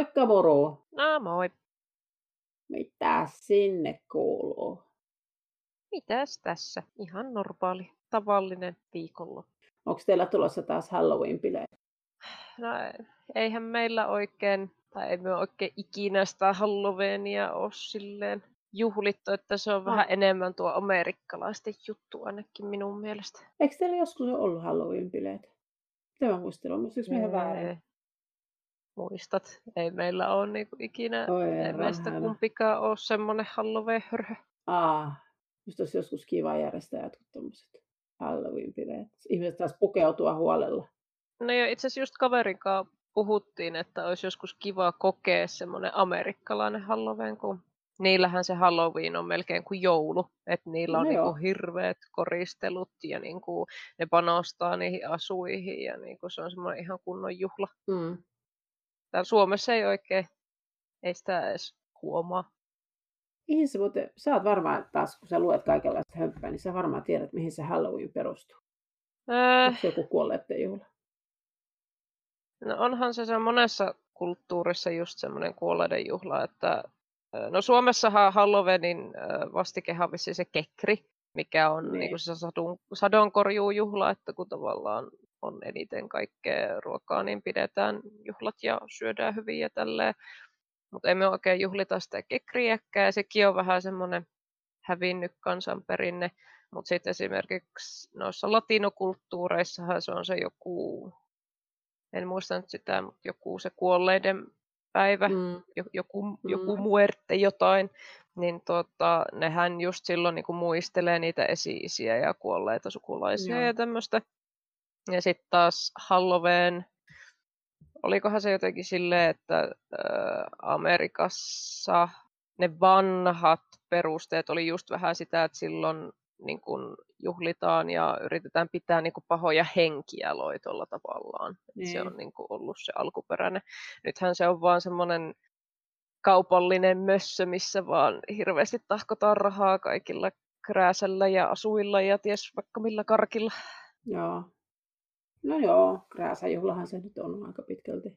Moikka moro. No moi. Mitäs sinne kuuluu? Mitäs tässä? Ihan normaali, tavallinen viikonloppu. Onko teillä tulossa taas Halloween-bileet? No eihän meillä oikein, tai ei me oikein ikinä sitä Halloweenia ole silleen juhlittu, että se on vähän enemmän tuo amerikkalaisten juttu ainakin minun mielestä. Eikö teillä joskus ole ollut Halloween-bileet? Tämä muistelu on muistaakseni ihan väärin. Muistat, ei meillä ole niin ikinä, ei meistä kumpikaan ole semmoinen Halloween-hörhö. Musta olisi joskus kiva järjestää jotkut tommoset Halloween-bileet. Ihmiset taas pukeutua huolella. No ja itse asiassa just kaverinkaan puhuttiin, että olisi joskus kiva kokea semmoinen amerikkalainen Halloween, kun niillähän se Halloween on melkein kuin joulu. Että niillä on niinku hirveät koristelut ja niinku ne panostaa niihin asuihin ja niinku se on semmoinen ihan kunnon juhla. Mm. Täällä Suomessa ei oikein, ei sitä edes huomaa. Mihin se muuten, sä oot varmaan taas, kun sä luet kaikenlaista hömppää, niin sä varmaan tiedät, mihin se Halloween perustuu. Onko se joku kuolleiden juhla? No onhan se monessa kulttuurissa just semmoinen kuolleiden juhla, että no Suomessahan Halloweenin vastikehän on vissiin se kekri, mikä on niin kuin se sadonkorjuujuhla, että kun tavallaan on eniten kaikkea ruokaa, niin pidetään juhlat ja syödään hyvin ja tälleen. Mutta ei me oikein juhlita sitä kekriäkkää, ja sekin on vähän semmoinen hävinnyt kansanperinne. Mutta sitten esimerkiksi noissa latinokulttuureissahan se on se joku, en muista nyt sitä, mutta joku se kuolleiden päivä, joku muerte jotain. Niin nehän just silloin niinku muistelee niitä esi-isiä ja kuolleita sukulaisia ja tämmöistä. Ja sitten taas Halloween. Olikohan se jotenkin silleen, että Amerikassa ne vanhat perusteet oli just vähän sitä, että silloin niin kun juhlitaan ja yritetään pitää niin kun pahoja henkiä loitolla tavallaan. Se on niin kun ollut se alkuperäinen. Nythän se on vaan semmoinen kaupallinen mössö, missä vaan hirveästi tahkotaan rahaa kaikilla krääsällä ja asuilla ja ties vaikka millä karkilla. Joo. No joo, krääsäjuhlahan se nyt on aika pitkälti.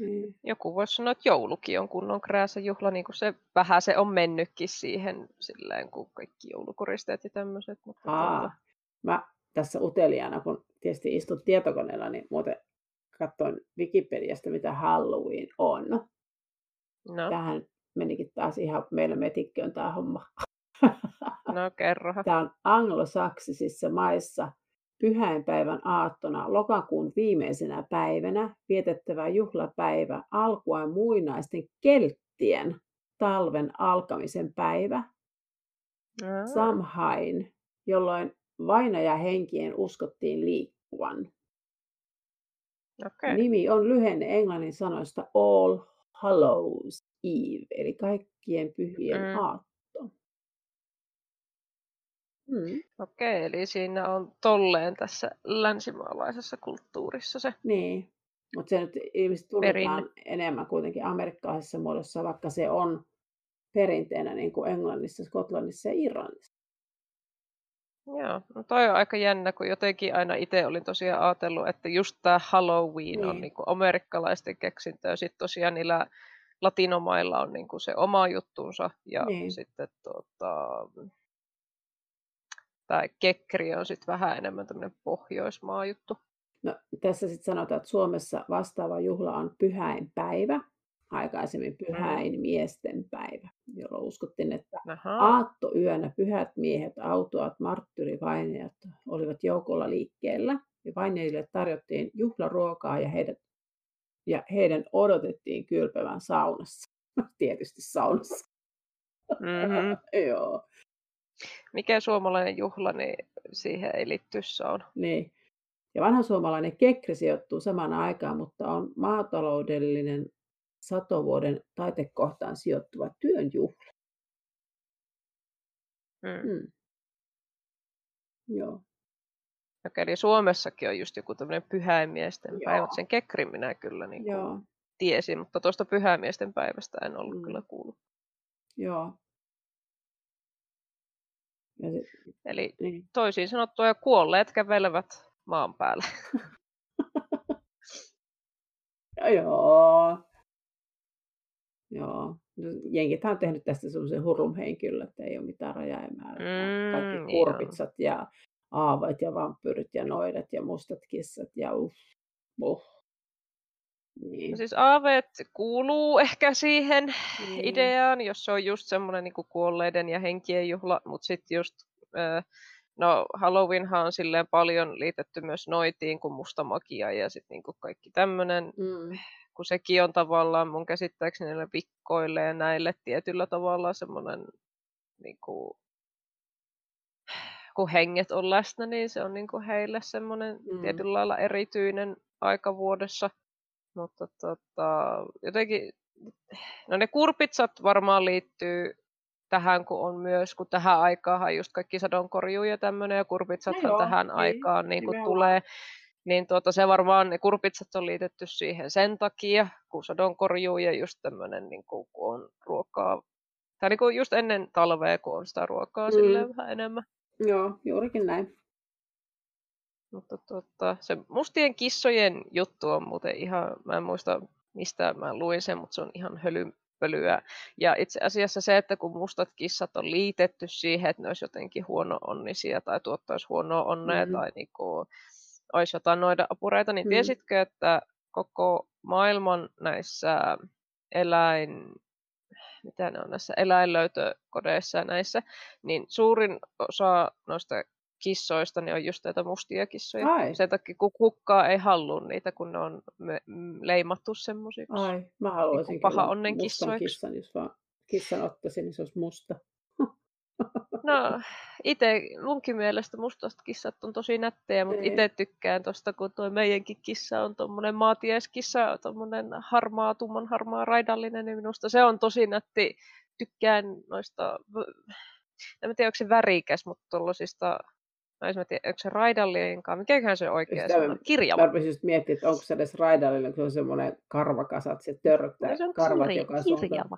Mm. Joku voisi sanoa, että joulukin on kunnon krääsäjuhla, niin kuin se vähän se on mennytkin siihen, silleen, kun kaikki joulukoristeet ja tämmöiset. Mä tässä uteliaana, kun tietysti istun tietokoneella, niin muuten katsoin Wikipediasta, mitä Halloween on. No. Tämähän menikin taas ihan meillä metikköön tämä homma. No kerrohan. Tämä on anglosaksisissa maissa pyhäinpäivän aattona lokakuun viimeisenä päivänä vietettävä juhlapäivä, alkua muinaisten kelttien talven alkamisen päivä, Samhain, jolloin vainajahenkien uskottiin liikkuvan. Okay. Nimi on lyhenne englannin sanoista All Hallows Eve, eli kaikkien pyhien aatto. Mm. Okei, eli siinä on tolleen tässä länsimaalaisessa kulttuurissa se. Niin, mutta se nyt ihmiset tunnetaan enemmän kuitenkin amerikkalaisessa muodossa, vaikka se on perinteenä niin kuin Englannissa, Skotlannissa ja Irlannissa. Joo, no toi on aika jännä, kun jotenkin aina itse olin tosiaan ajatellut, että just tämä Halloween on niin kuin amerikkalaisten keksintöä, sitten tosiaan niillä latinomailla on niin kuin se oma juttunsa ja sitten tai kekri on sitten vähän enemmän tämmöinen pohjoismaa juttu. No, tässä sitten sanotaan, että Suomessa vastaava juhla on pyhäinpäivä, aikaisemmin pyhäinmiesten päivä, jolloin uskottiin, että aattoyönä pyhät miehet, autuaat, marttyrivainajat olivat joukolla liikkeellä. Ja vainajille tarjottiin juhlaruokaa ja heidän odotettiin kylpevän saunassa. Tietysti saunassa. Mm-hmm. Joo. Mikä suomalainen juhla, niin siihen ei liitty sauna. Niin. Ja vanha suomalainen kekri sijoittuu samaan aikaan, mutta on maataloudellinen satovuoden taitekohtaan sijoittuva työn juhla. Mm. Joo. Okei, niin Suomessakin on just joku tämmöinen pyhäinmiesten päivä, sen kekrin minä kyllä niin tiesin, mutta tuosta pyhäinmiesten päivästä en ollut kyllä kuullut. Joo. Eli toisin sanottua kuolleet kävelevät maan päällä. Joo, Joo. Jengithän on tehnyt tästä semmoisen hurlumheen kyllä, että ei ole mitään rajamäärää. Kaikki kurpitsat ja aavat ja vampyrit ja noidat ja mustat kissat ja Niin. No siis aaveet kuuluu ehkä siihen ideaan, jos se on just semmoinen niin kuin kuolleiden ja henkien juhla, mutta sitten just, no Halloweenhan on silleen paljon liitetty myös noitiin kuin musta magia ja sitten niin kuin kaikki tämmöinen, kun sekin on tavallaan mun käsittääkseni näille pikkoille ja näille tietyllä tavalla semmoinen, niin kuin, kun henget on läsnä, niin se on niin kuin heille semmoinen tietyllä lailla erityinen aika vuodessa. Mutta jotenkin, no ne kurpitsat varmaan liittyy tähän, kun on myös, kun tähän aikaan just kaikki sadonkorjuu ja tämmöinen, ja kurpitsathan tähän aikaan niin kuin tulee, niin se varmaan, ne kurpitsat on liitetty siihen sen takia, kun sadonkorjuu ja just tämmöinen, niin kuin, kun on ruokaa, tai niin kuin just ennen talvea, kun on sitä ruokaa silleen vähän enemmän. Joo, juurikin näin. Mutta se mustien kissojen juttu on muuten ihan, mä en muista mistä mä luin sen, mutta se on ihan hölypölyä. Ja itse asiassa se, että kun mustat kissat on liitetty siihen, että ne olisi jotenkin huono-onnisia tai tuottaisi huonoa onnea tai niinku, olisi jotain noida apureita, niin tiesitkö, että koko maailman näissä eläinlöytökodeissa ja näissä, niin suurin osa noista kissoista, niin on just näitä mustia kissoja. Ai. Sen takia kukkaa ei halua niitä, kun ne on leimattu semmoisiksi. Ai, mä haluaisin niin paha onnen kissoiksi. Kissan, jos vaan kissan ottaisin, niin se olisi musta. No, itse munkin mielestä mustat kissat on tosi nättejä, mutta itse tykkään tosta, kun toi meidänkin kissa on tommonen maatiaiskissa, tommonen harmaa, tumman harmaa, raidallinen, niin minusta se on tosi nätti. Tykkään noista, en tiedä, onko se värikäs, mutta tuollaisista onko se raidallienkaan? Mikäköhän se oikea sana? Kirjava. Tarvitsin just miettiä, että onko se edes raidallinen, kun se on semmoinen karvakasat, se törröttää karvat joka suuntaan.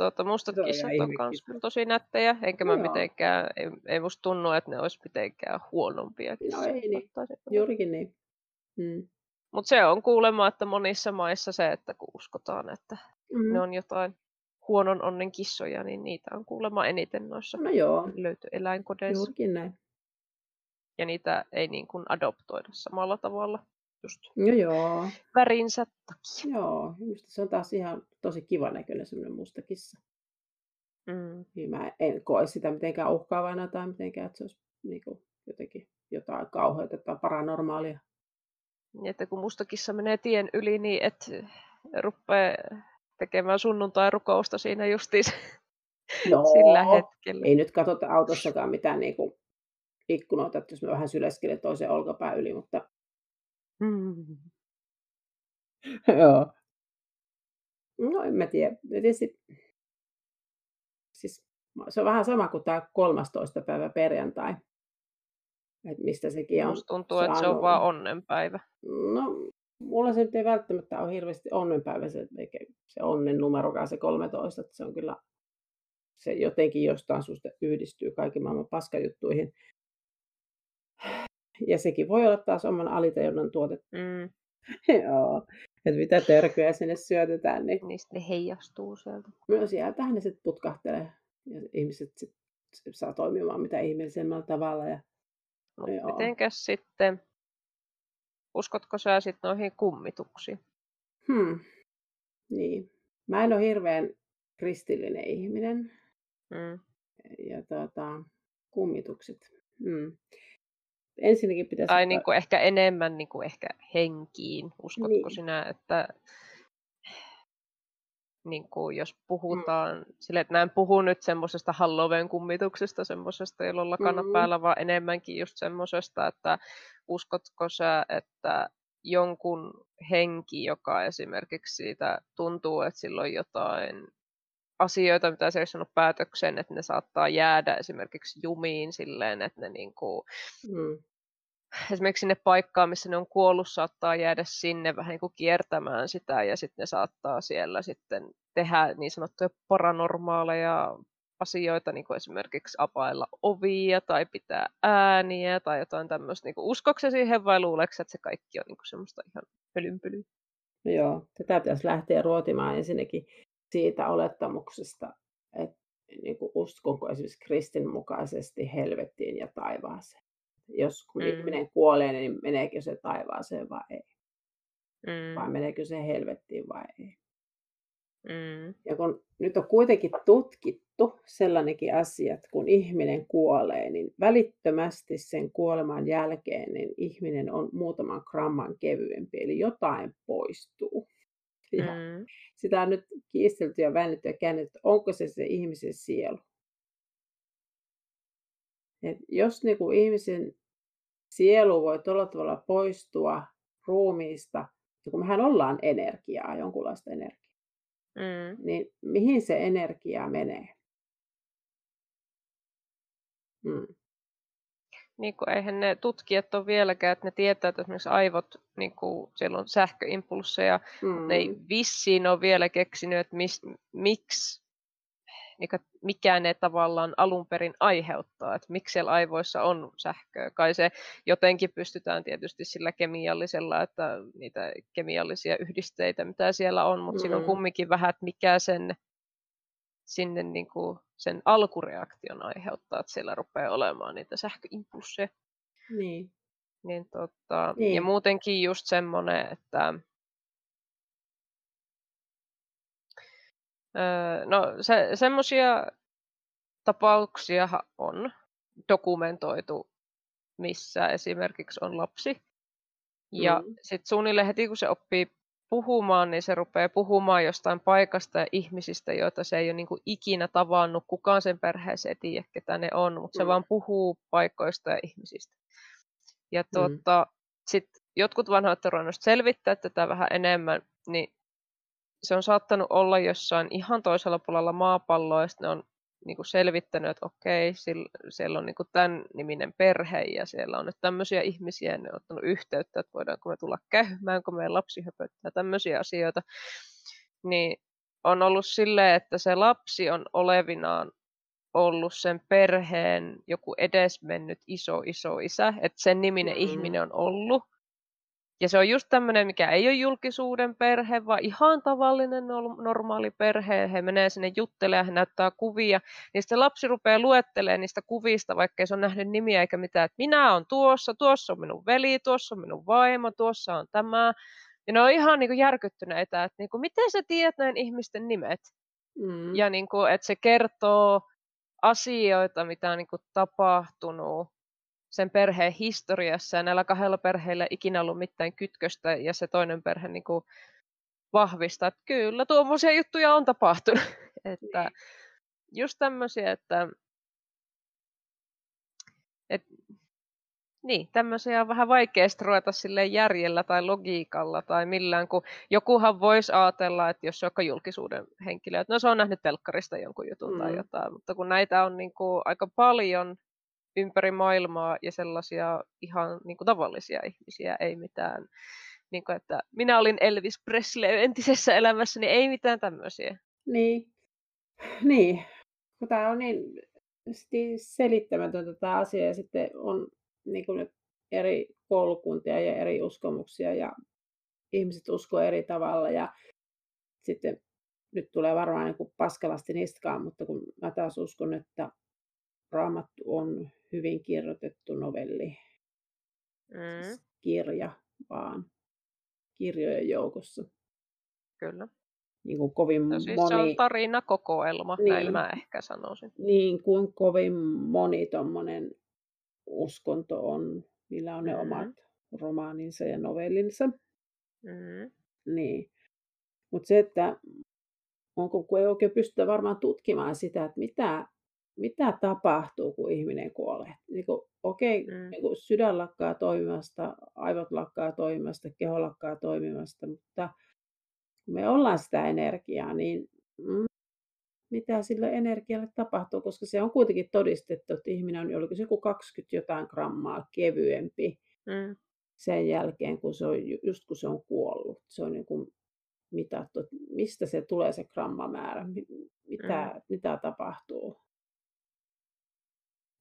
Mutta mustat kissat on myös tosi nättejä, enkä mä mitenkään, ei musta tunnu, että ne olisi mitenkään huonompia kissoja. No ei niin, juurikin niin. Mutta se on kuulemma, että monissa maissa se, että kun uskotaan, että ne on jotain huonon onnen kissoja, niin niitä on kuulemma eniten noissa löytyy eläinkodeissa. Juurikin näin. Ja niitä ei niin kuin adoptoida samalla tavalla just värinsä takia. Joo, minusta se on taas ihan tosi kiva näköinen semmoinen musta kissa. Niin mä en koe sitä mitenkään uhkaavana tai mitenkään, että se olisi niin kuin jotenkin jotain kauheutta tai paranormaalia. Ja että kun musta kissa menee tien yli, niin et rupeaa tekemään sunnuntai-rukousta siinä justiinsa sillä hetkellä. Ei nyt katsota autossakaan mitään niinku ikkunoita, että jos mä vähän syleskelen toisen olkapään yli, mutta... Joo. No en mä tiedä. Tietysti... Siis, se on vähän sama kuin tämä 13. päivä perjantai. Et mistä sekin on. Musta tuntuu, että se on vaan onnenpäivä. No... Mulla se nyt ei välttämättä ole hirveästi onnenpäivä se onnen numerokaan se 13, että se on kyllä, se jotenkin jostain susta yhdistyy kaiken maailman paskajuttuihin. Ja sekin voi olla taas oman alitajunnan tuote. Joo, että mitä törkyä sinne syötetään. Niin sitten ne heijastuu sieltä. Myös sieltähän ne sitten putkahtelee ja ihmiset sit saa toimimaan mitä ihmeellisemmällä tavalla. Ja... Mitenkäs sitten... Uskotko sä sitten noihin kummituksiin? Niin. Mä en ole hirveän kristillinen ihminen. Ja kummitukset. Ensinnäkin pitäisi... Tai niinku ehkä enemmän niinku ehkä henkiin. Uskotko sinä, että niinku jos puhutaan... Silleen, että mä en puhu nyt semmoisesta Halloween-kummituksesta, semmoisesta, jolla on lakana päällä, vaan enemmänkin just semmoisesta, että... Uskotko sä, että jonkun henki, joka esimerkiksi siitä tuntuu, että sillä on jotain asioita, mitä se ei sano päätökseen, että ne saattaa jäädä esimerkiksi jumiin silleen, että ne niinku, esimerkiksi sinne paikkaan, missä ne on kuollut, saattaa jäädä sinne vähän niinku kiertämään sitä ja sitten ne saattaa siellä sitten tehdä niin sanottuja paranormaaleja asioita, niin kuin esimerkiksi apailla ovia tai pitää ääniä tai jotain tämmöistä. Niin uskoksi siihen vai luuleeko, että se kaikki on niin semmoista ihan pölynpölyä? Joo, tätä pitäisi lähteä ruotimaan ensinnäkin siitä olettamuksesta, että niin kuin uskonko esimerkiksi kristin mukaisesti helvettiin ja taivaaseen. Jos kun ihminen kuolee, niin meneekö se taivaaseen vai ei? Vai meneekö se helvettiin vai ei? Ja kun nyt on kuitenkin tutkittu sellainenkin asia, että kun ihminen kuolee, niin välittömästi sen kuoleman jälkeen niin ihminen on muutaman gramman kevyempi, eli jotain poistuu. Ja sitä on nyt kiistelty ja väännetty ja käännetty, onko se ihmisen sielu. Et jos niinku ihmisen sielu voi tuolla tavalla poistua ruumiista, ja kun mehän ollaan energiaa, jonkunlaista energiaa, niin mihin se energia menee? Niin kuin eihän ne tutkijat ole vieläkään, että ne tietää, että esimerkiksi aivot, niin kuin siellä on sähköimpulsseja, ne ei vissiin ole vielä keksinyt, että miksi, niin kuin, mikä ne tavallaan alun perin aiheuttaa, että miksi siellä aivoissa on sähköä. Kai se jotenkin pystytään tietysti sillä kemiallisella, että niitä kemiallisia yhdisteitä, mitä siellä on, mutta siinä on kumminkin vähän, että mikä sen, sinne niin kuin sen alkureaktion aiheuttaa, että siellä rupeaa olemaan niitä sähköimpulsseja. Niin. Ja muutenkin just semmoinen, että no semmoisia tapauksia on dokumentoitu, missä esimerkiksi on lapsi. Ja sitten suunnilleen heti kun se oppii puhumaan, niin se rupeaa puhumaan jostain paikasta ja ihmisistä, joita se ei ole niin kuin ikinä tavannut. Kukaan sen perheessä ei tiedä, ketä ne on, mutta se vaan puhuu paikoista ja ihmisistä. Ja sitten jotkut vanhat on ruvennut selvittää tätä vähän enemmän, niin se on saattanut olla jossain ihan toisella puolella maapalloa, ja sitten ne on niin kuin selvittänyt, että okei, siellä on niin kuin tämän niminen perhe, ja siellä on nyt tämmöisiä ihmisiä, ja ne on ottanut yhteyttä, että voidaanko me tulla käymään, kun meidän lapsi höpöttää tämmöisiä asioita. Niin on ollut silleen, että se lapsi on olevinaan ollut sen perheen joku edesmennyt iso isä, että sen niminen ihminen on ollut. Ja se on just tämmöinen, mikä ei ole julkisuuden perhe, vaan ihan tavallinen normaali perhe. He menee sinne juttelemaan, he näyttää kuvia. Niin sitten lapsi rupeaa luettelemaan niistä kuvista, vaikka ei se ole nähnyt nimiä eikä mitään. Että minä olen tuossa on minun veli, tuossa on minun vaimo, tuossa on tämä. Ja ne on ihan niin kuin järkyttyneitä, että niin kuin, miten sä tiedät näin ihmisten nimet? Ja niin kuin, että se kertoo asioita, mitä on niin kuin tapahtunut sen perheen historiassa, ja näillä kahdella perheellä ei ikinä ollut mitään kytköstä, ja se toinen perhe niin kuin vahvistaa, että kyllä tuommoisia juttuja on tapahtunut. Että just tämmöisiä, tämmöisiä on vähän vaikeasti ruveta silleen järjellä tai logiikalla tai millään, kun jokuhan voisi ajatella, että jos se on julkisuuden henkilö, että no se on nähnyt telkkarista jonkun jutun tai jotain, mutta kun näitä on niin kuin aika paljon ympäri maailmaa ja sellaisia ihan niin kuin tavallisia ihmisiä, ei mitään, niin kuin, että minä olin Elvis Presley entisessä elämässä, niin ei mitään tämmöisiä. Niin. Tämä on niin selittämätöntä tämä asia, ja sitten on niin kuin eri koulukuntia ja eri uskomuksia ja ihmiset uskoo eri tavalla, ja sitten nyt tulee varmaan niin kuin paskalasti niskaan, mutta kun mä taas uskon, että Raamattu on hyvin kirjoitettu novelli, siis kirja vaan, kirjojen joukossa. Kyllä. Niin kuin kovin no siis moni... se on tarinakokoelma, niin, näin mä ehkä sanoisin. Niin kuin kovin moni tommonen uskonto on, millä on ne omat romaaninsa ja novellinsa. Niin. Mutta se, että onko, kun ei oikein pystytä varmaan tutkimaan sitä, että mitä tapahtuu, kun ihminen kuolee? Niin kuin, niin kuin sydän lakkaa toimimasta, aivot lakkaa toimimasta, keho lakkaa toimimasta, mutta kun me ollaan sitä energiaa, niin mitä sille energialle tapahtuu? Koska se on kuitenkin todistettu, että ihminen on joku 20 jotain grammaa kevyempi sen jälkeen, kun se on kuollut. Se on niin kuin mitattu, että mistä se tulee se grammamäärä, mitä tapahtuu.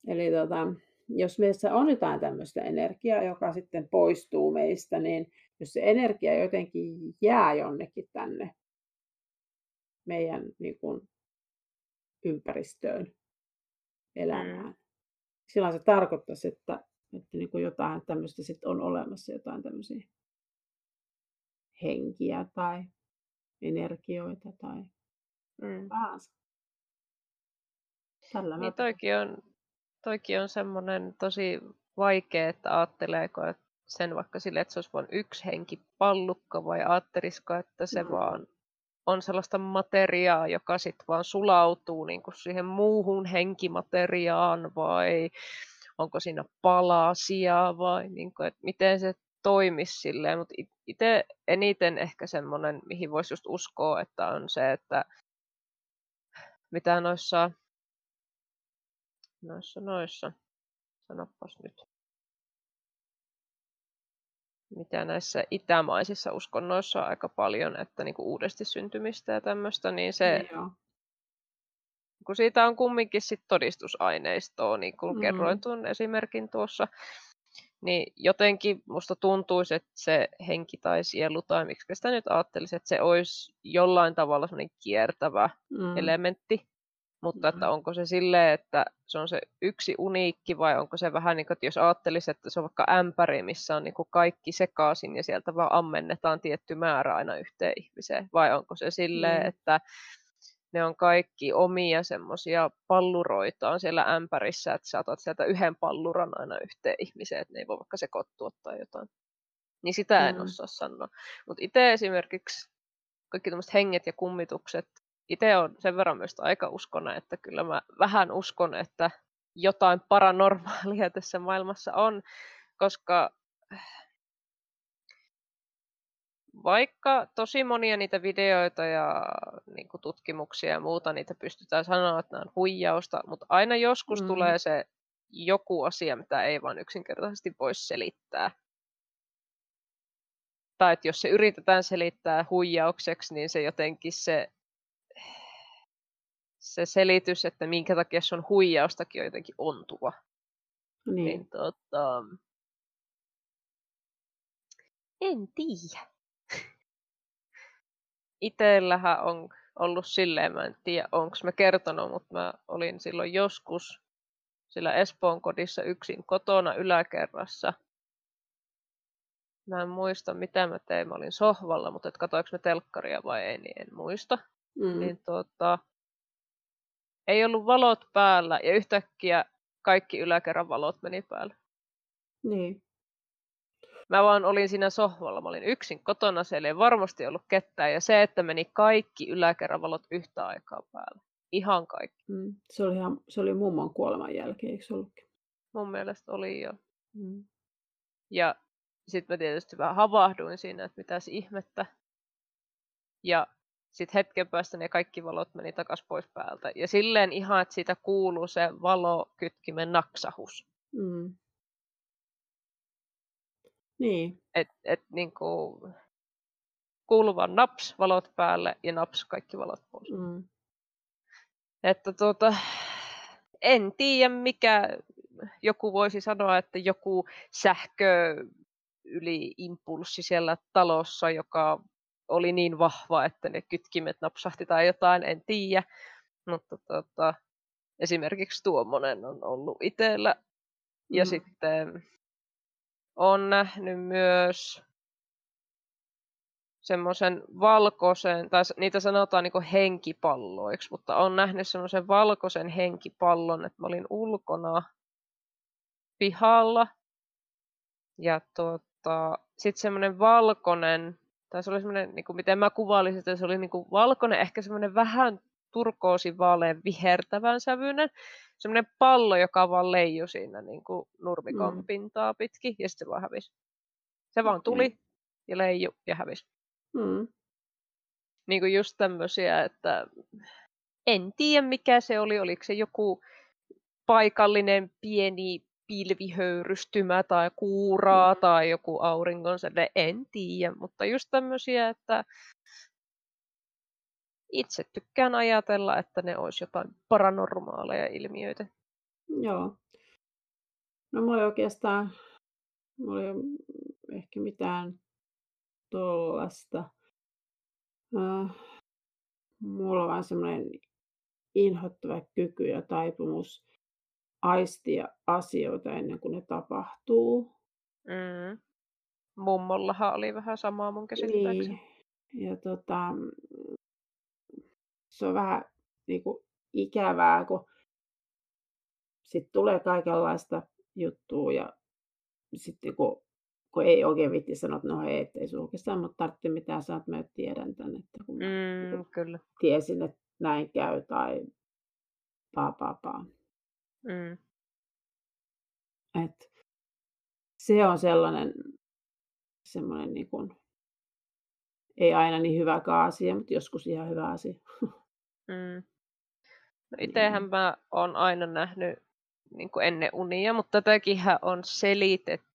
Eli jos meissä on jotain tämmöistä energiaa, joka sitten poistuu meistä, niin jos se energia jotenkin jää jonnekin tänne meidän niin kuin, ympäristöön, elämään. Silloin se tarkoittaisi, että niin kuin jotain tämmöistä sit on olemassa, jotain tämmöisiä henkiä tai energioita tai taas. Niin toikin on semmoinen tosi vaikea, että ajatteleeko että sen vaikka sille, että se olisi vain yksi henki pallukka vai ajattelisiko, että se vaan on sellaista materiaa, joka sitten vaan sulautuu niin kuin siihen muuhun henkimateriaan vai onko siinä palasia vai niin kuin, että miten se toimisi silleen. Mutta itse eniten ehkä semmoinen, mihin voisi just uskoa, että on se, että mitä noissa. Sanoppas nyt. Mitä näissä itämaisissa uskonnoissa on aika paljon, että niinku uudesti syntymistä ja tämmöistä, niin se, kun siitä on kumminkin sit todistusaineistoa, niin kuin kerroin tuon esimerkin tuossa, niin jotenkin musta tuntuisi, että se henki tai sielu tai miksi sitä nyt ajattelisi, että se olisi jollain tavalla semmoinen kiertävä elementti. Mutta että onko se silleen, että se on se yksi uniikki vai onko se vähän niin kuin, että jos ajattelisi, että se on vaikka ämpäri, missä on niin kuin kaikki sekaisin ja sieltä vaan ammennetaan tietty määrä aina yhteen ihmiseen. Vai onko se silleen, että ne on kaikki omia semmoisia palluroitaan siellä ämpärissä, että sä otat sieltä yhden palluran aina yhteen ihmiseen, että ne ei voi vaikka sekoittua tai jotain. Niin sitä en osaa sanoa. Mutta itse esimerkiksi kaikki tämmöiset henget ja kummitukset, itse olen sen verran myös aika uskona, että kyllä mä vähän uskon, että jotain paranormaalia tässä maailmassa on, koska vaikka tosi monia niitä videoita ja niin kuin tutkimuksia ja muuta, niitä pystytään sanoa, että nämä on huijausta, mutta aina joskus tulee se joku asia, mitä ei vaan yksinkertaisesti voi selittää. Tai että jos se yritetään selittää huijaukseksi, niin se jotenkin se selitys, että minkä takia se on huijaustakin on jotenkin ontuva. Niin en tiedä. Itsellähän on ollut silleen, mä en tiedä onko mä kertonut, mutta mä olin silloin joskus sillä Espoon kodissa yksin kotona yläkerrassa. Mä en muista mitä mä tein, mä olin sohvalla, mutta katsoinko mä telkkaria vai ei, niin en muista. Niin ei ollut valot päällä ja yhtäkkiä kaikki yläkerran valot meni päälle. Niin. Mä vaan olin siinä sohvalla. Mä olin yksin kotona, siellä ei varmasti ollut ketään. Ja se, että meni kaikki yläkerran valot yhtä aikaa päälle. Ihan kaikki. Se oli mummon kuoleman jälkeen, eikö se ollutkin? Mun mielestä oli jo. Ja sitten mä tietysti vähän havahduin siinä, että mitäs ihmettä. Ja sitten hetken päästä ne kaikki valot meni takaisin pois päältä. Ja silleen ihan, että siitä kuuluu se valokytkimen naksahus. Niin. Et niinku kuuluu vaan naps valot päälle ja naps kaikki valot pois. Että en tiedä mikä joku voisi sanoa, että joku sähkö yliimpulssi siellä talossa, joka oli niin vahva, että ne kytkimet napsahti tai jotain, en tiedä. Mutta esimerkiksi tuommoinen on ollut itsellä. Ja sitten on nähnyt myös semmoisen valkoisen, tai niitä sanotaan niin kuin henkipalloiksi, mutta on nähnyt semmoisen valkoisen henkipallon, että mä olin ulkona pihalla. Ja sitten semmoinen valkoinen, tai se oli semmoinen, niin kuin miten mä kuvailin sitä, se oli niin kuin valkoinen, ehkä semmoinen vähän turkoosivaaleen vihertävän sävyinen. Semmoinen pallo, joka vaan leijui siinä niin kuin nurmikon pintaa pitkin, ja sitten se vaan hävisi. Se vaan tuli ja leijui ja hävisi. Niin kuin just tämmöisiä, että en tiedä mikä se oli, oliko se joku paikallinen pieni pilvihöyrystymä tai kuuraa tai joku auringonsäde, en tiedä, mutta just tämmöisiä, että itse tykkään ajatella, että ne olisi jotain paranormaaleja ilmiöitä. Joo. No mulla ei oikeastaan ehkä mitään tollasta. Mulla on vaan semmoinen inhottava kyky ja taipumus aistia asioita ennen kuin ne tapahtuu. Mummollahan oli vähän samaa mun käsittääkseni. Niin. Ja se on vähän niinku ikävää, kun sitten tulee kaikenlaista juttua ja sitten kun ei oikein viitti sanoa, että no hei, ettei sun oikeastaan mut tarvitse mitään sanoa, että mä tiedän tän, että kun kyllä. Tiesin, että näin käy tai paa. Et se on semmoinen niin kuin, ei aina niin hyväkään asia, mutta joskus ihan hyvä asia. No itsehän mä oon aina nähnyt niin kuin ennen unia, mutta tätäkinhän on selitetty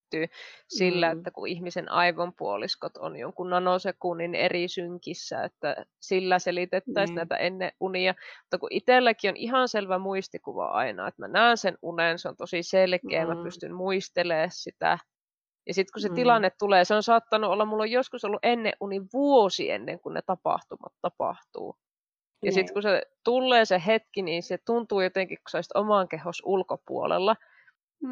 sillä, että kun ihmisen aivonpuoliskot on jonkun nanosekunnin eri synkissä, että sillä selitettäisiin näitä ennen unia. Mutta kun itselläkin on ihan selvä muistikuva aina, että mä näen sen unen, se on tosi selkeä, mä pystyn muistelemaan sitä. Ja sitten kun se tilanne tulee, se on saattanut olla, mulla on joskus ollut ennen uni vuosi ennen kuin ne tapahtumat tapahtuu. Ja sitten kun se tulee se hetki, niin se tuntuu jotenkin, kun sä olisit oman kehos ulkopuolella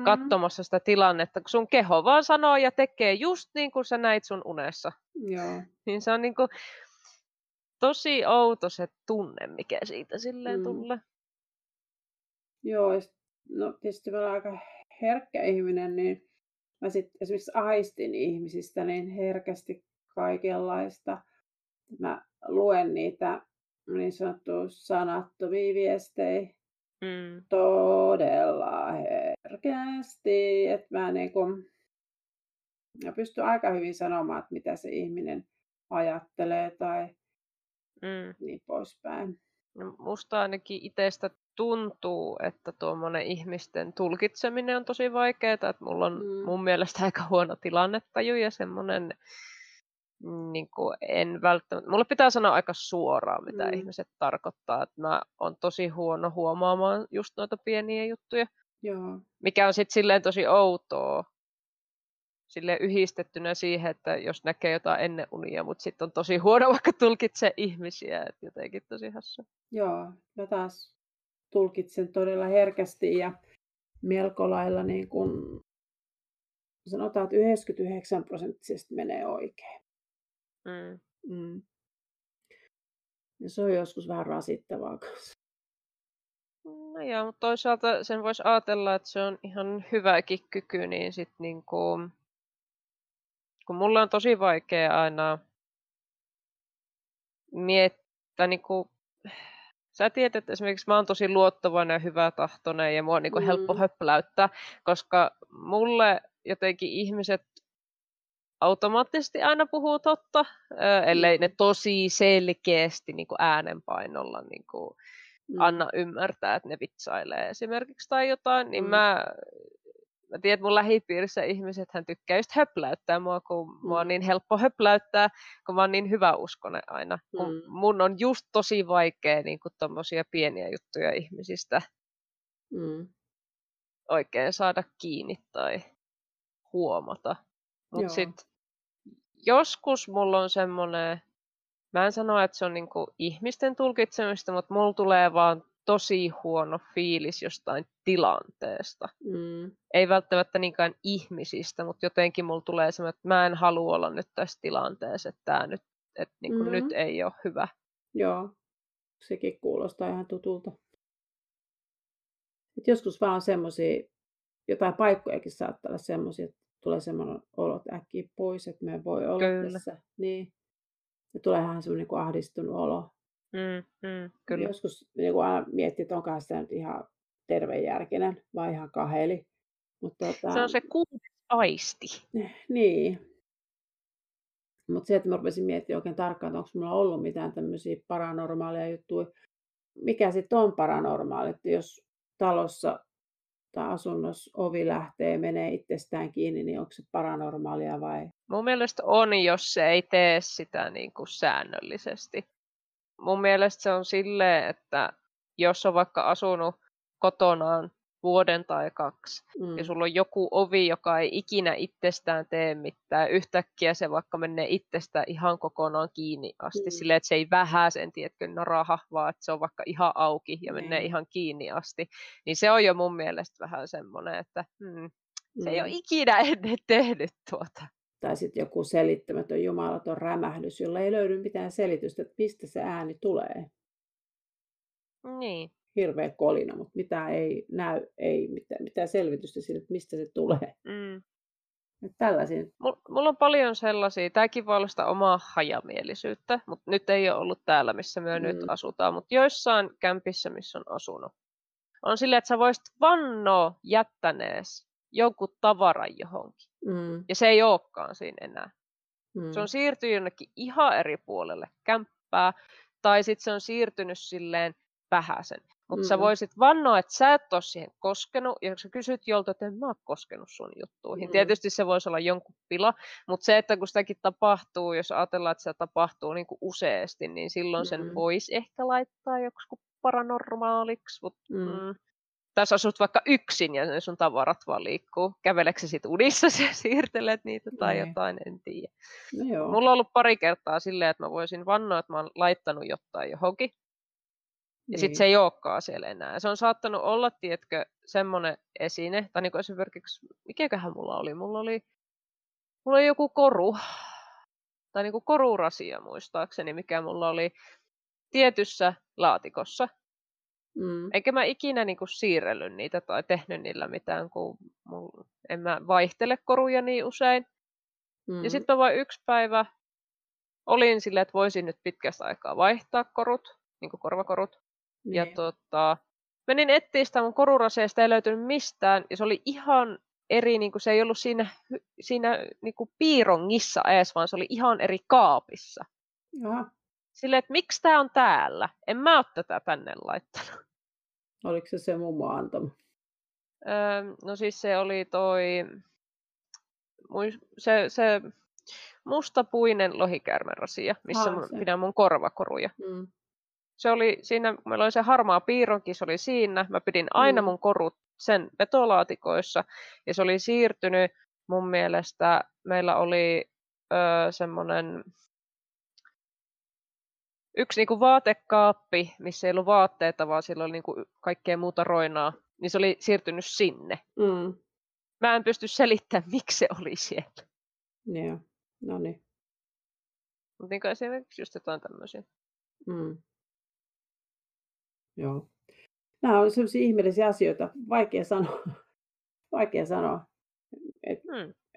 katsomassa sitä tilannetta, kun sun keho vaan sanoo ja tekee just niin kuin sä näit sun unessa. Joo. Niin se on niin kuin tosi outo se tunne, mikä siitä silleen tulee. Joo, no tietysti mä olen aika herkkä ihminen, niin mä sitten esimerkiksi aistin ihmisistä niin herkästi kaikenlaista. Mä luen niitä niin sanottuja sanattomia viestejä todella herkästi. Että mä pystyn aika hyvin sanomaan, että mitä se ihminen ajattelee tai niin poispäin. No, musta ainakin itsestä tuntuu, että tuommoinen ihmisten tulkitseminen on tosi vaikeaa, että mulla on mun mielestä aika huono tilannetaju ja semmoinen, niin kuin en välttämättä, mulle pitää sanoa aika suoraan, mitä ihmiset tarkoittaa, että mä oon tosi huono huomaamaan just noita pieniä juttuja, joo. Mikä on sitten silleen tosi outoa, silleen yhdistettynä siihen, että jos näkee jotain ennen unia, mutta sitten on tosi huono vaikka tulkitsee ihmisiä, että jotenkin tosi hassu. Joo, mä taas tulkitsen todella herkästi ja melko lailla niin kuin sanotaan, että 99% menee oikein. Ja se on joskus vähän rasittavaa kanssa. No joo, mutta toisaalta sen voisi ajatella, että se on ihan hyväkin kyky, niin sitten niin kuin, kun mulla on tosi vaikea aina miettää niin kuin, sä tiedät, että esimerkiksi mä oon tosi luottavainen ja hyvätahtoinen ja mua on niin kuin helppo höpläyttää, koska mulle jotenkin ihmiset automaattisesti aina puhuu totta, ellei ne tosi selkeästi niin kuin äänenpainolla niin kuin anna ymmärtää, että ne vitsailee esimerkiksi tai jotain, niin mä tiedän, että mun lähipiirissä ihmisethän tykkää just höpläyttää mua, kun mua on niin helppo höpläyttää, kun mä oon niin hyväuskonen aina. Kun mun on just tosi vaikea niin kun tommosia pieniä juttuja ihmisistä oikein saada kiinni tai huomata. Mut sit joskus mulla on semmoinen, mä en sano, että se on niinku ihmisten tulkitsemista, mutta mulla tulee vaan tosi huono fiilis jostain tilanteesta. Ei välttämättä niinkään ihmisistä, mutta jotenkin mulla tulee semmoinen, että mä en halua olla nyt tässä tilanteessa, että tää nyt, että niinku nyt ei ole hyvä. Joo, sekin kuulostaa ihan tutulta. Et joskus vaan on semmoisia, jotain paikkojakin saattaa olla semmoisia, että tulee semmoinen olot äkkiä pois, että me voi olla tässä. Niin. Ja tulee ihan semmoinen niin ahdistunut olo. Kyllä. Joskus niin aina miettii, että onkohan sitä nyt ihan tervejärkinen vai ihan kaheli. Mutta, se on se kuudes aisti. Niin. Mutta se, että mä rupesin miettimään oikein tarkkaan, että onko mulla ollut mitään tämmöisiä paranormaaleja juttuja. Mikä sitten on paranormaali? Että jos talossa tai asunnossa ovi lähtee, menee itsestään kiinni, niin onko se paranormaalia vai? Mun mielestä on, jos se ei tee sitä niin kuin säännöllisesti. Mun mielestä se on silleen, että jos on vaikka asunut kotonaan vuoden tai kaksi, ja sulla on joku ovi, joka ei ikinä itsestään tee mitään, yhtäkkiä se vaikka menee itsestään ihan kokonaan kiinni asti, silleen, että se ei vähäsen, tiedätkö, naraha, vaan että se on vaikka ihan auki ja menee ihan kiinni asti, niin se on jo mun mielestä vähän semmoinen, että se ei ole ikinä ennen tehnyt tuota. Tai sitten joku selittämätön jumalaton rämähdys, jolla ei löydy mitään selitystä, että mistä se ääni tulee. Niin. Hirveä kolina, mutta mitä ei näy, ei mitään selvitystä siitä, että mistä se tulee. Tällaisia. Mulla on paljon sellaisia, tämäkin voi olla sitä omaa hajamielisyyttä, mutta nyt ei ole ollut täällä, missä me nyt asutaan, mutta joissain kämpissä, missä on asunut, on silleen, että sä voisit vannoa jättäneesi jonkun tavaran johonkin. Ja se ei olekaan siinä enää. Se on siirtynyt jonnekin ihan eri puolelle kämppää, tai sitten se on siirtynyt silleen vähäsen. Mutta sä voisit vannoa, että sä et ole siihen koskenut, ja sä kysyt jolta, että en mä ole koskenut sun juttuihin. Tietysti se voisi olla jonkun pila, mutta se, että kun sitäkin tapahtuu, jos ajatellaan, että se tapahtuu niin kuin useasti, niin silloin sen voisi ehkä laittaa joku paranormaaliksi, mutta... Tai sä asut vaikka yksin ja sun tavarat vaan liikkuu. Käveleksä sit unissa ja siirtelet niitä tai jotain, en tiedä. No joo. Mulla on ollut pari kertaa silleen, että mä voisin vannoa, että mä oon laittanut jotain johonkin. Ja sit se ei olekaan siellä enää. Se on saattanut olla, tiedätkö, semmonen esine. Tai niin esimerkiksi, mikäköhän mulla oli? Mulla oli joku koru. Tai niin kuin korurasia muistaakseni, mikä mulla oli tietyssä laatikossa. Eikä mä ikinä niinku siirrellyt niitä tai tehnyt niillä mitään, kun en mä vaihtele koruja niin usein. Ja sitten mä vain yksi päivä olin silleen, että voisin nyt pitkästä aikaa vaihtaa korut, niinku korvakorut. Ja menin etsiä sitä mun koruraseista, ei löytynyt mistään. Ja se oli ihan eri, niinku, se ei ollut siinä niinku piirongissa edes, vaan se oli ihan eri kaapissa. Jaha. Silleen, että miksi tää on täällä? En mä oo tätä tänne laittanut. Oliko se mummo antama? No siis se oli se mustapuinen lohikäärmerasia, missä pidän mun korvakoruja. Se oli siinä, meillä oli se harmaa piironkin, se oli siinä. Mä pidin aina mun korut sen vetolaatikoissa. Ja se oli siirtynyt mun mielestä, meillä oli semmonen... Yksi niinku vaatekaappi, missä ei ollut vaatteita, vaan sillä oli niinku kaikkea muuta roinaa, niin se oli siirtynyt sinne. Mä en pysty selittämään, miksi se oli siellä. Joo, no niin. Mutta niin kuin esimerkiksi just jotain tämmöisiä. Joo. Nämä on sellaisia ihmeellisiä asioita. Vaikea sanoa.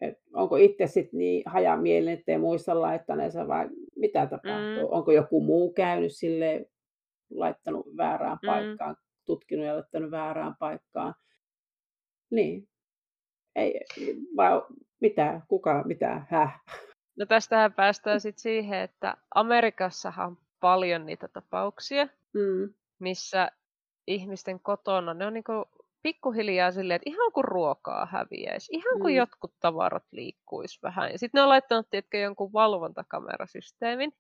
Et onko itse sitten niin hajamielinen, ettei muista laittaneensa vai mitä tapahtuu? Onko joku muu käynyt silleen, laittanut väärään paikkaan, tutkinut ja laittanut väärään paikkaan? Niin. Ei, vai mitä? Kuka? Mitä? Häh? No tästähän päästään sitten siihen, että Amerikassahan on paljon niitä tapauksia, missä ihmisten kotona, ne on niinku... pikkuhiljaa silleen, että ihan kun ruokaa häviäisi, ihan kun jotkut tavarat liikkuisi vähän. Ja sitten ne on laittanut, tiedätkö, jonkun valvontakamerasysteemin,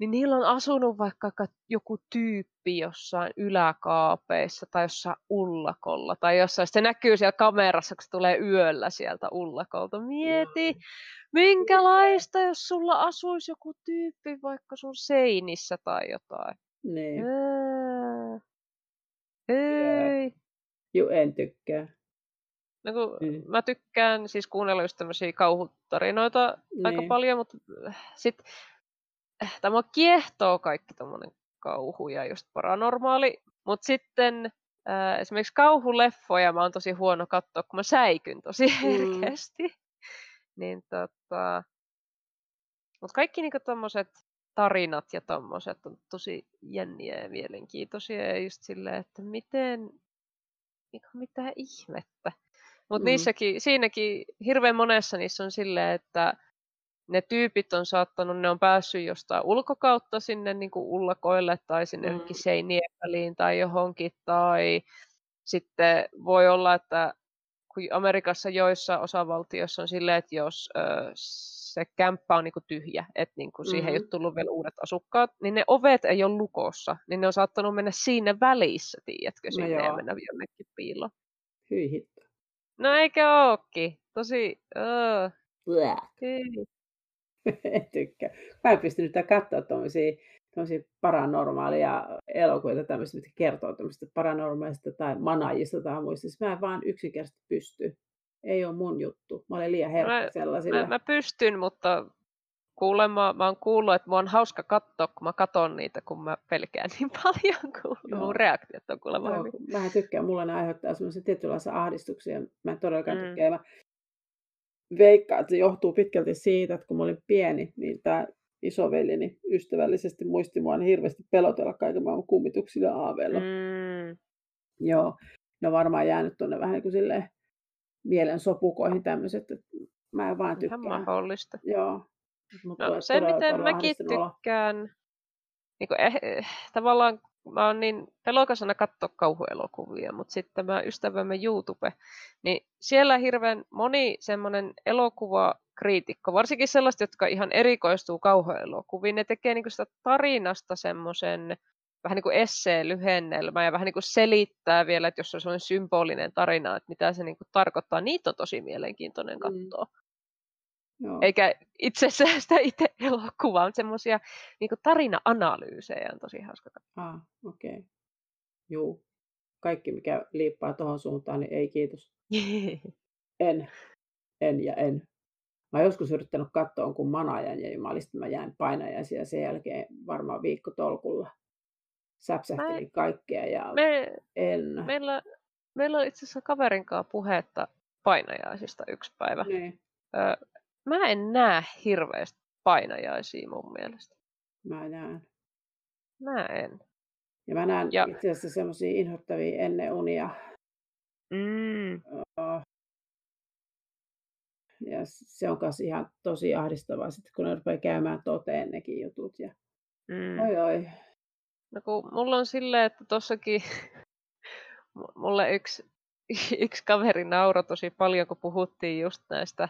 niin niillä on asunut vaikka joku tyyppi jossain yläkaapeissa tai jossain ullakolla tai jossain. Se näkyy siellä kamerassa, kun se tulee yöllä sieltä ullakolta. Mieti, minkälaista, jos sulla asuisi joku tyyppi vaikka sun seinissä tai jotain. Niin. Ei. Joo, en tykkää. No, mä tykkään siis kuunnella just tämmöisiä kauhutarinoita aika paljon, mutta sitten tämä kiehtoo kaikki tommoinen kauhu ja just paranormaali. Mutta sitten esimerkiksi kauhuleffoja mä oon tosi huono katsoa, kun mä säikyn tosi herkästi. Niin, mutta kaikki niinku tommoset tarinat ja tommoset on tosi jänniä ja mielenkiintoisia. Ja just silleen, että miten... Mitä ihmettä. Mutta siinäkin hirveän monessa niissä on silleen, että ne tyypit on saattanut, ne on päässyt jostain ulkokautta sinne niin kuin ullakoille tai sinne seinien väliin tai johonkin. Tai sitten voi olla, että kun Amerikassa joissa osavaltioissa on silleen, että jos se kämppä on niin kuin tyhjä, että niin kuin siihen ei ole tullut vielä uudet asukkaat, niin ne ovet ei ole lukossa, niin ne on saattanut mennä siinä välissä, tiedätkö, sinne ja mennä jonnekin piiloon. Hyi hitto. No eikä ookin. Tosi... En tykkää. Mä en pystynyt katsoa tommosia paranormaaleja elokuvia, tämmöistä, mitkä kertoo tämmöistä paranormaalista tai manajista tai muista. Siis mä en vaan yksinkertaisesti pysty. Ei oo mun juttu. Mä olen liian herkkä sellaisille. Mä pystyn, mutta kuulemma mä oon kuullut, että mua on hauska katsoa, kun mä katon niitä, kun mä pelkään niin paljon, kun mun reaktiot on kuulemma hyvin. Mä en tykkää. Mulla ne aiheuttaa semmoisia tietynlaisia ahdistuksia. Mä en todellakaan tykkää. Mä veikkaan, että se johtuu pitkälti siitä, että kun mä olin pieni, niin tää isoveljeni ystävällisesti muisti mua hirveästi pelotella kaiken maailman kummituksilla aaveilla. Joo, ne on varmaan jäänyt tuonne vähän niin kuin silleen mielen sopukoihin tämmöiset, että mä en vaan tykkää. Ihan mahdollista. Joo. No, se miten mäkin tykkään, niin kuin, tavallaan mä oon niin pelokasana katsoa kauhuelokuvia, mutta sitten mä ystävämme YouTube, niin siellä hirveän moni semmoinen elokuvakriitikko, varsinkin sellaiset, jotka ihan erikoistuu kauhuelokuviin, ne tekee niin kuin sitä tarinasta semmoisen vähän niin kuin essee-lyhennelmä ja vähän niin kuin selittää vielä, että jos on semmoinen symbolinen tarina, että mitä se niin kuin tarkoittaa, niitä on tosi mielenkiintoinen katsoa. Joo. Eikä itse asiassa sitä itse elokuvaa, mutta semmoisia niin kuin tarina-analyysejä on tosi hauska katsoa. Okei. Juu. Kaikki, mikä liippaa tuohon suuntaan, niin ei kiitos. En. Mä oon joskus yrittänyt katsoa jonkun manajan ja jumalista mä jäin painajaisia ja sen jälkeen varmaan viikkotolkulla säpsähtelin kaikkea. Ja meillä on itse asiassa kaverinkaan puhetta painajaisista yksi päivä. Niin. Mä en näe hirveästi painajaisia mun mielestä. Mä näen. Mä en. Ja mä näen itse asiassa semmosia inhottavia ennen unia. Ja se on kanssa ihan tosi ahdistavaa, sit, kun ne rupeaa käymään toteen nekin jutut. Ja... Oi. No kun mulla on silleen, että tossakin mulle yksi kaveri nauroi tosi paljon, kun puhuttiin just näistä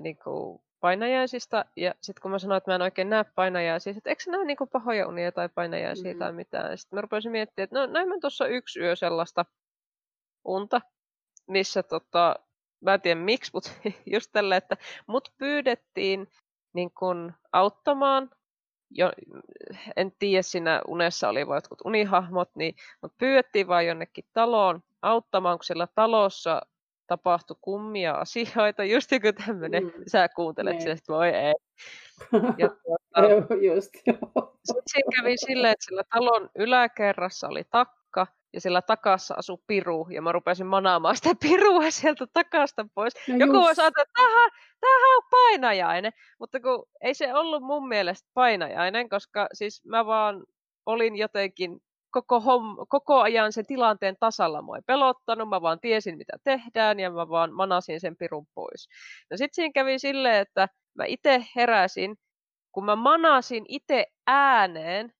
niin kuin painajaisista, ja sitten kun mä sanoin, että mä en oikein näe painajaisia, että eikö sä näe niin kuin pahoja unia tai painajaisia tai mitään, sitten mä rupesin miettimään, että no näin mä tuossa yksi yö sellaista unta, missä mä en tiedä miksi, mutta just tällä, että mut pyydettiin niin kuin auttamaan, en tiedä siinä unessa oli vaan jotkut unihahmot, niin mut pyydettiin vaan jonnekin taloon auttamaan, kun siellä talossa tapahtui kummia asioita, just joku tämmöinen, sä kuuntelet sen, että voi ei. Ja sitten kävi silleen, että sillä talon yläkerrassa oli takka, ja sillä takassa asui piru, ja mä rupesin manaamaan sitä pirua sieltä takasta pois. No joku voisi ajatella, että tämähän on painajainen, mutta kun ei se ollut mun mielestä painajainen, koska siis mä vaan olin jotenkin koko ajan sen tilanteen tasalla mua ei pelottanut, mä vaan tiesin mitä tehdään ja mä vaan manasin sen pirun pois. No sit siinä kävi silleen, että mä itse heräsin, kun mä manasin itse ääneen,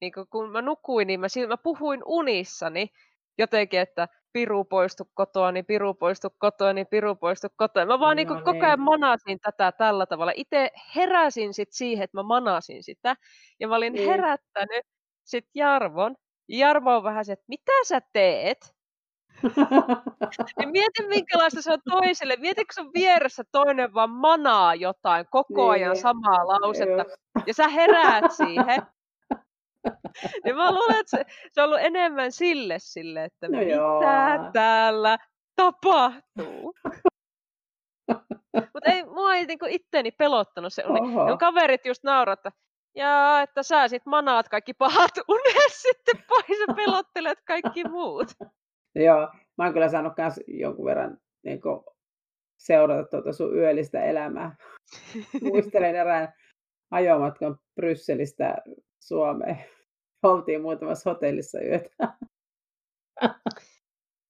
niin kun mä nukuin, niin mä puhuin unissani jotenkin, että piru poistu kotoa, niin piru poistu kotoa, niin piru poistu kotoa. Mä vaan niin koko ajan manasin tätä tällä tavalla. Itse heräsin sit siihen, että mä manasin sitä ja mä olin herättänyt sitten Jarmo on vähän se, että mitä sä teet? Ja mieti minkälaista se on toiselle. Mieti, kun sun vieressä toinen vaan manaa jotain koko ajan samaa lausetta. Ja sä heräät siihen. Niin mä luulen, että se on ollut enemmän sille että mitä täällä tapahtuu. Mutta mua ei niinku itteni pelottanut se uni. Mun kaverit just nauraa, ja että sä sit manaat kaikki pahat unet sitten pois ja pelottelet kaikki muut. Joo, mä oon kyllä saanut kans jonkun verran niin kun seurata tuota sun yöllistä elämää. Muistelen erään ajomatkan Brysselistä Suomeen. Oltiin muutamassa hotellissa yötä.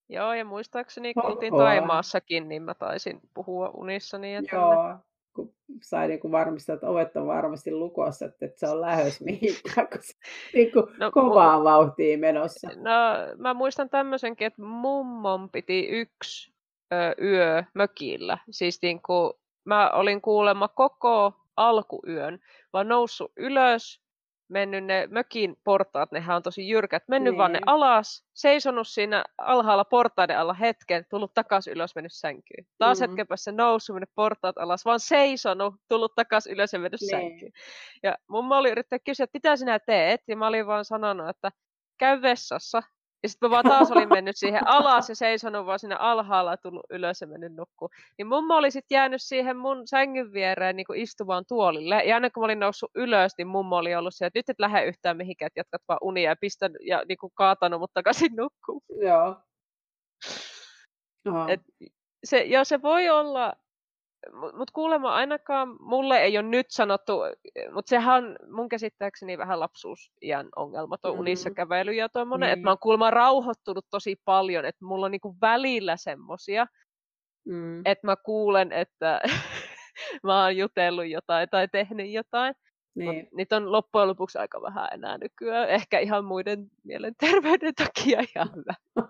Joo, ja muistaakseni kun oltiin Taimaassakin, niin mä taisin puhua unissani. Että joo. Kun sai niin varmistaa, että ovet on varmasti lukossa, että se on lähes mihinkään, kun se niin kovaa vauhtia menossa. No, mä muistan tämmöisenkin, että mummon piti yksi yö mökillä. Siis niin kuin, mä olin kuulemma koko alkuyön, vaan noussut ylös mennyt ne mökin portaat, nehän on tosi jyrkät, mennyt vaan ne alas, seisonut siinä alhaalla portaiden alla hetken, tullut takaisin ylös, mennyt sänkyyn. Taas hetken päässä noussut, mennyt portaat alas, vaan seisonut, tullut takaisin ylös ja mennyt sänkyyn. Ja mummo oli yrittänyt kysyä, että mitä sinä teet? Ja mä olin vaan sanonut, että käy vessassa. Ja sitten mä vaan taas olin mennyt siihen alas ja seisonut vaan siinä alhaalla, tullut ylös ja mennyt nukkuun. Niin mummo oli sitten jäänyt siihen mun sängyn viereen niin kuin istuvaan tuolille. Ja aina kun mä olin noussut ylös, niin mummo oli ollut siellä, että nyt et lähde yhtään mihinkään, että jatkat vaan unia ja pistänyt ja niin kuin kaatanut mut takaisin nukkuun. Joo. Ja se voi olla... Mutta kuulemma ainakaan mulle ei ole nyt sanottu, mutta sehän on mun käsittääkseni vähän lapsuusiän ongelma, tuo unissa kävely ja tuommoinen, että mä oon kuulemma rauhoittunut tosi paljon, että mulla on niinku välillä semmosia, että mä kuulen, että mä oon jutellut jotain tai tehnyt jotain. Niin. Niitä on loppujen lopuksi aika vähän enää nykyään, ehkä ihan muiden mielenterveyden takia ihan vähän.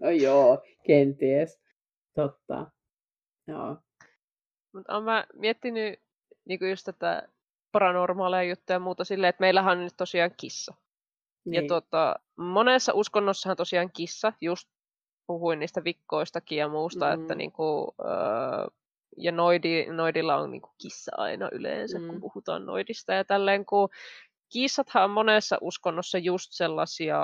No joo, kenties, totta, joo. Mutta olen mä miettinyt niinku just tätä paranormaaleja juttuja ja muuta silleen, että meillähän on nyt tosiaan kissa. Niin. Ja monessa uskonnossahan tosiaan kissa, just puhuin niistä vikkoistakin ja muusta, että niinku, ja noidilla on niinku kissa aina yleensä, kun puhutaan noidista ja tälleen, kun kissathan on monessa uskonnossa just sellaisia,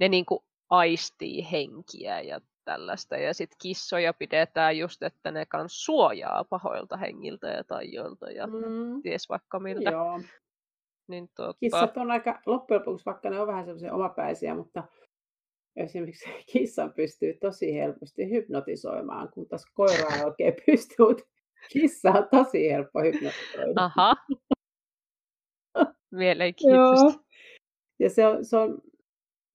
ne niinku aistii henkiä ja tällaista. Ja sitten kissoja pidetään just, että ne kans suojaa pahoilta hengiltä ja taioilta ja ties vaikka miltä. Joo. Niin, kissat on aika loppujen lopuksi, vaikka ne on vähän semmoisia omapäisiä, mutta esimerkiksi kissan pystyy tosi helposti hypnotisoimaan, kun taas koiraa ei oikein pysty. Kissa on tosi helppo hypnotisoida. Aha. Mielenkiintoista. Ja se on,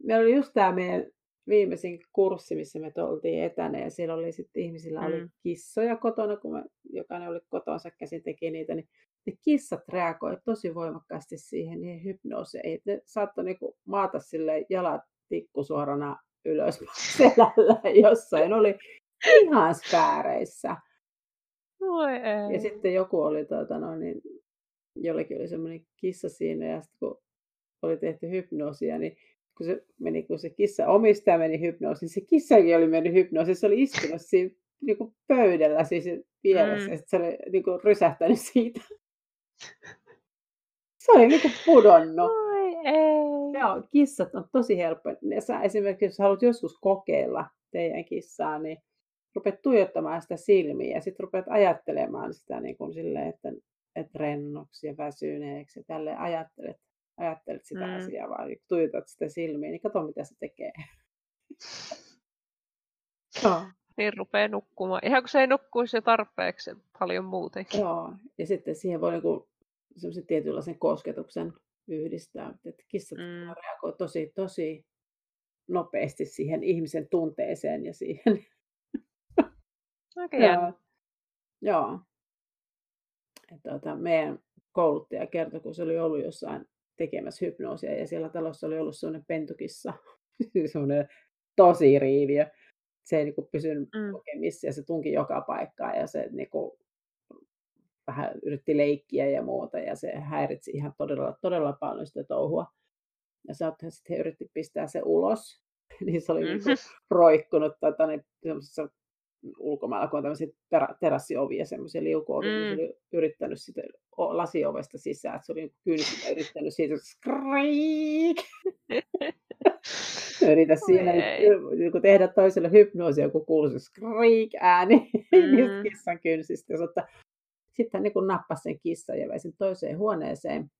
meillä oli just tämä meidän viimeisin kurssi, missä me oltiin etänä, ja siellä oli sitten ihmisillä oli kissoja kotona, kun jokainen oli kotonsa käsin teki niitä, niin ne kissat reagoi tosi voimakkaasti siihen niin hypnooseen. Ne saattoi niinku maata sille jalat tikkusuorana ylös selällä jossain. Ne oli ihan spääreissä. Ja sitten joku oli, jollekin oli semmoinen kissa siinä, ja sitten kun oli tehty hypnoosia, niin kun se kissa omistaja meni hypnoosiin, niin se kissakin oli mennyt hypnoosiin. Se oli istunut siinä niinku pöydällä siis vieressä ja sitten se oli niinku rysähtänyt siitä. Se oli niinku pudonnut. Ai ei. Joo, kissat on tosi helppo. Sä esimerkiksi, jos haluat joskus kokeilla teidän kissaa, niin rupeat tuijottamaan sitä silmiä ja sitten rupeat ajattelemaan sitä niin kuin silleen, että rennoksi ja väsyneeksi ja tälleen ajattelet sitä asiaa, vaan tuijotat sitä silmiin, niin katso mitä se tekee. No. Niin rupeaa nukkumaan. Ihan kun se ei nukkuisi jo tarpeeksi paljon muutenkin. Joo, ja sitten siihen voi niinku semmoisen tietynlaisen kosketuksen yhdistää. Että kissat reagoi tosi, tosi nopeasti siihen ihmisen tunteeseen ja siihen. Oikein. Joo. Meidän kouluttaja kertoi, kun se oli ollut jossain tekemässä hypnoosia ja siellä talossa oli ollut semmoinen pentukissa, semmoinen tosi riiviö. Se ei niinku pysynyt oikein missään, se tunki joka paikkaan ja se niinku vähän yritti leikkiä ja muuta ja se häiritsi ihan todella, todella paljon sitä touhua. Ja sitten he yritti pistää se ulos, niin se oli niinku roikkunut semmoisessa ulkomailla, kun on tämmöisiä terassioviä, semmoisia liukuovia, niin se oli yrittänyt sitä lasiovesta sisään, että se oli kyynistä yrittänyt siitä, skriik! Yritä siinä kun tehdä toiselle hypnoosia, kun kuuluu skriik ääni niistä kissan kynsistä. Sitten hän nappasi sen kissan ja vei sen toiseen huoneeseen,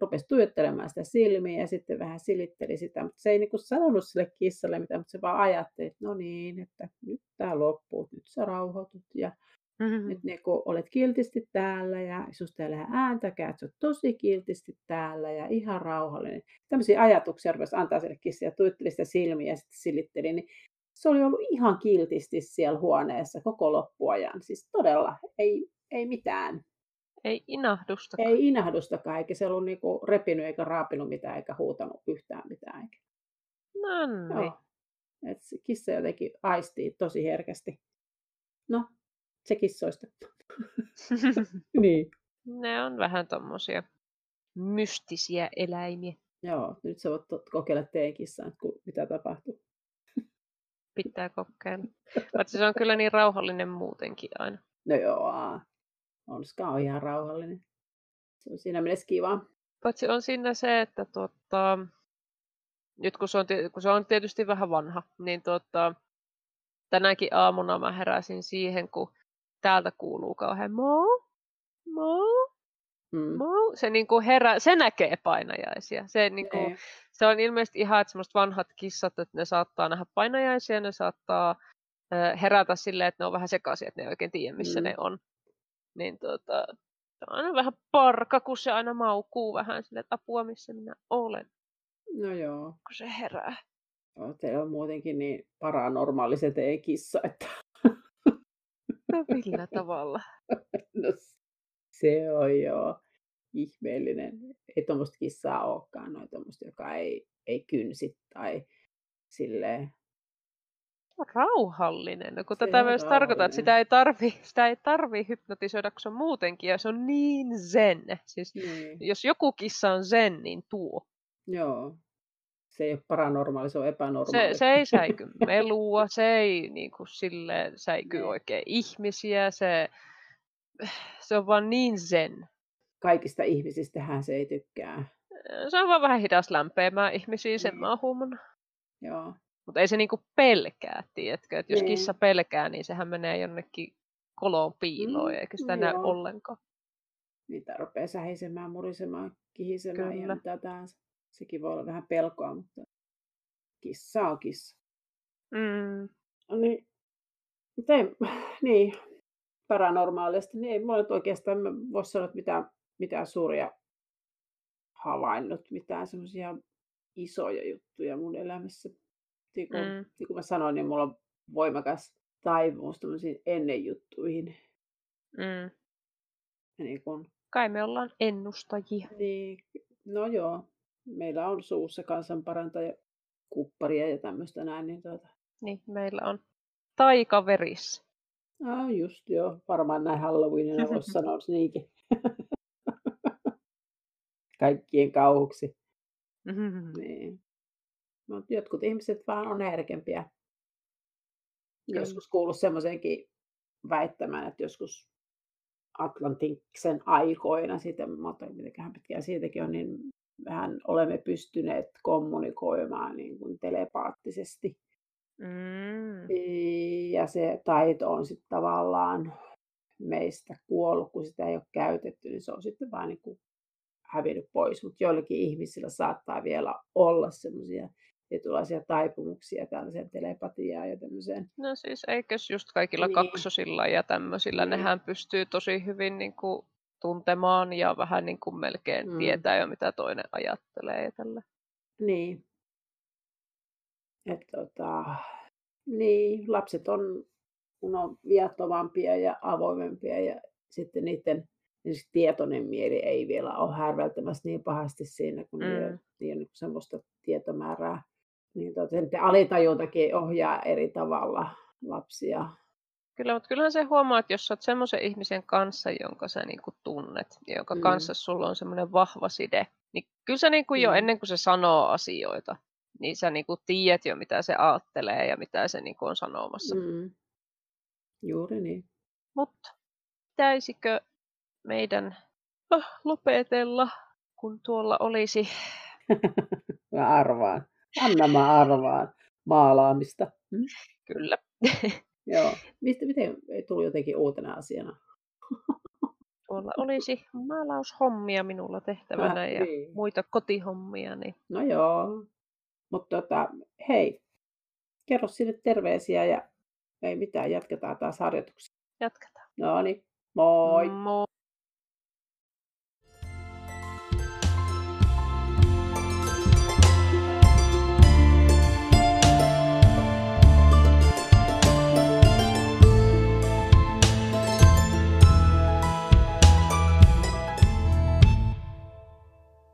rupesi tuijottelemaan sitä silmiä ja sitten vähän silitteli sitä, mutta se ei niin kuin sanonut sille kissalle mitään, mutta se vaan ajatteli, että no niin, että nyt tää loppuu, nyt sä rauhoitut ja nyt niin kuin olet kiltisti täällä ja susta ei lähde ääntäkään, että sä oot tosi kiltisti täällä ja ihan rauhallinen. Tämmöisiä ajatuksia rupesi antaa sille kissalle ja tuijotteli sitä silmiä ja sitten silitteli, niin se oli ollut ihan kiltisti siellä huoneessa koko loppuajan, siis todella, ei mitään. Ei inahdustakaan. Ei inahdustakaan, eikä se ollut niinku repinyt eikä raapinut mitään, eikä huutanut yhtään mitään. Eikä. Nonni. Et se kissa jotenkin aistii tosi herkästi. No, se kissoista. Niin. Ne on vähän tommosia mystisiä eläimiä. Joo, nyt sä voit kokeilla teidän kissaan, mitä tapahtuu. Pitää kokeilla. Mutta se on kyllä niin rauhallinen muutenkin aina. No joo, Onska on ihan rauhallinen. Se on siinä mielessä kiva. Paitsi on siinä se, että nyt kun se on tietysti vähän vanha, niin tänäkin aamuna mä heräsin siihen, kun täältä kuuluu kauhean moo. Se niinku herää, se näkee painajaisia. Se niinku se on ilmeisesti ihan semmoiset vanhat kissat, että ne saattaa nähdä painajaisia, ne saattaa herätä silleen, että ne on vähän sekaisin, että ne ei oikein tiedä, missä ne on. Niin se on aina vähän parka, kun se aina maukuu vähän silleen, että apua, missä minä olen. No joo. Kun se herää. No, teillä on muutenkin niin paranormaaliset ei kissa, että... No millä tavalla? No se on jo ihmeellinen. Ei tuommoista kissaa olekaan, noin tuommoista, joka ei kynsi tai silleen. Rauhallinen. No, kun se tätä myös tarkoitan, että sitä ei tarvi hypnotisoida, kun se on muutenkin, ja se on niin zen. Siis, jos joku kissa on zen, niin tuo. Joo. Se ei ole paranormaali, se on epänormaali. Se ei säiky melua, se ei niinku silleen säiky oikein ihmisiä, se on vaan niin zen. Kaikista ihmisistähän se ei tykkää. Se on vaan vähän hidas lämpeämään ihmisiä, sen mä oon huomannut. Joo. Mutta ei se niinku pelkää, tiedätkö? Et jos kissa pelkää, niin sehän menee jonnekin koloon piiloon, eikä sitä näy ollenkaan. Niitä rupeaa sähisemään, murisemaan, kihisemään ja mitä tahansa. Sekin voi olla vähän pelkoa, mutta kissa on kissa. Mm. Niin, paranormaalisti. Niin, mulla nyt oikeastaan voi sanoa, että mitään suuria havainnot, mitään semmoisia isoja juttuja mun elämässä. Niin kuin mä sanoin, niin mulla on voimakas taivuus tämmöisiin ennejuttuihin. Mm. Niin kun... Kai me ollaan ennustajia. Niin, no joo. Meillä on suussa kansanparantaja, kupparia ja tämmöistä näin. Niin, meillä on taikaverissä. Ah, just joo. Varmaan näin Halloweenina voisi sanoa niinkin. Kaikkien kauhuksi. Niin. No, jotkut ihmiset vaan on herkempiä. Joskus kuuluu semmoisenkin väittämään, että joskus Atlantiksen aikoina, mitenköhän pitkään siitäkin on, niin vähän olemme pystyneet kommunikoimaan niin kuin telepaattisesti. Mm. Ja se taito on sitten tavallaan meistä kuollut, kun sitä ei ole käytetty, niin se on sitten vaan niin kuin hävinnyt pois. Mutta joillakin ihmisillä saattaa vielä olla semmoisia tietynlaisia taipumuksia tällaiseen telepatiaan ja tämmöiseen. No siis eikös just kaikilla kaksosilla ja tämmöisillä, nehän pystyy tosi hyvin niin kuin tuntemaan ja vähän niin kuin melkein tietää jo, mitä toinen ajattelee tällä. Niin. Niin, lapset on viattomampia ja avoimempia ja sitten niiden tietoinen mieli ei vielä ole härveltämässä niin pahasti siinä, kun niillä on semmoista tietomäärää. Niin, alitajuntakin ohjaa eri tavalla lapsia. Kyllä, mutta kyllähän se huomaa, että jos sä oot semmoisen ihmisen kanssa, jonka sä niinku tunnet ja jonka kanssa sulla on semmoinen vahva side, niin kyllä sä niinku jo ennen kuin se sanoo asioita, niin sä niinku tiedät jo, mitä se ajattelee ja mitä se niinku on sanomassa. Juuri niin. Mutta pitäisikö meidän lopetella, kun tuolla olisi? Mä arvaan. Anna mä arvaan maalaamista. Kyllä. Joo. Miten tuli jotenkin uutena asiana? Tuolla olisi maalaushommia minulla tehtävänä ja muita kotihommia. Niin... No joo. Mutta hei, kerro sinne terveisiä ja ei mitään, jatketaan taas harjoituksia. Jatketaan. No niin, moi! Moi!